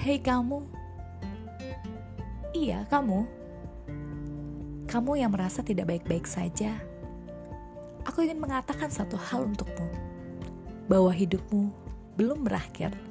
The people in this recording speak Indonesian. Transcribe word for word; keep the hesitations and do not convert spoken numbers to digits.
"Hei kamu, iya kamu, kamu yang merasa tidak baik-baik saja, aku ingin mengatakan satu hal untukmu, bahwa hidupmu belum berakhir."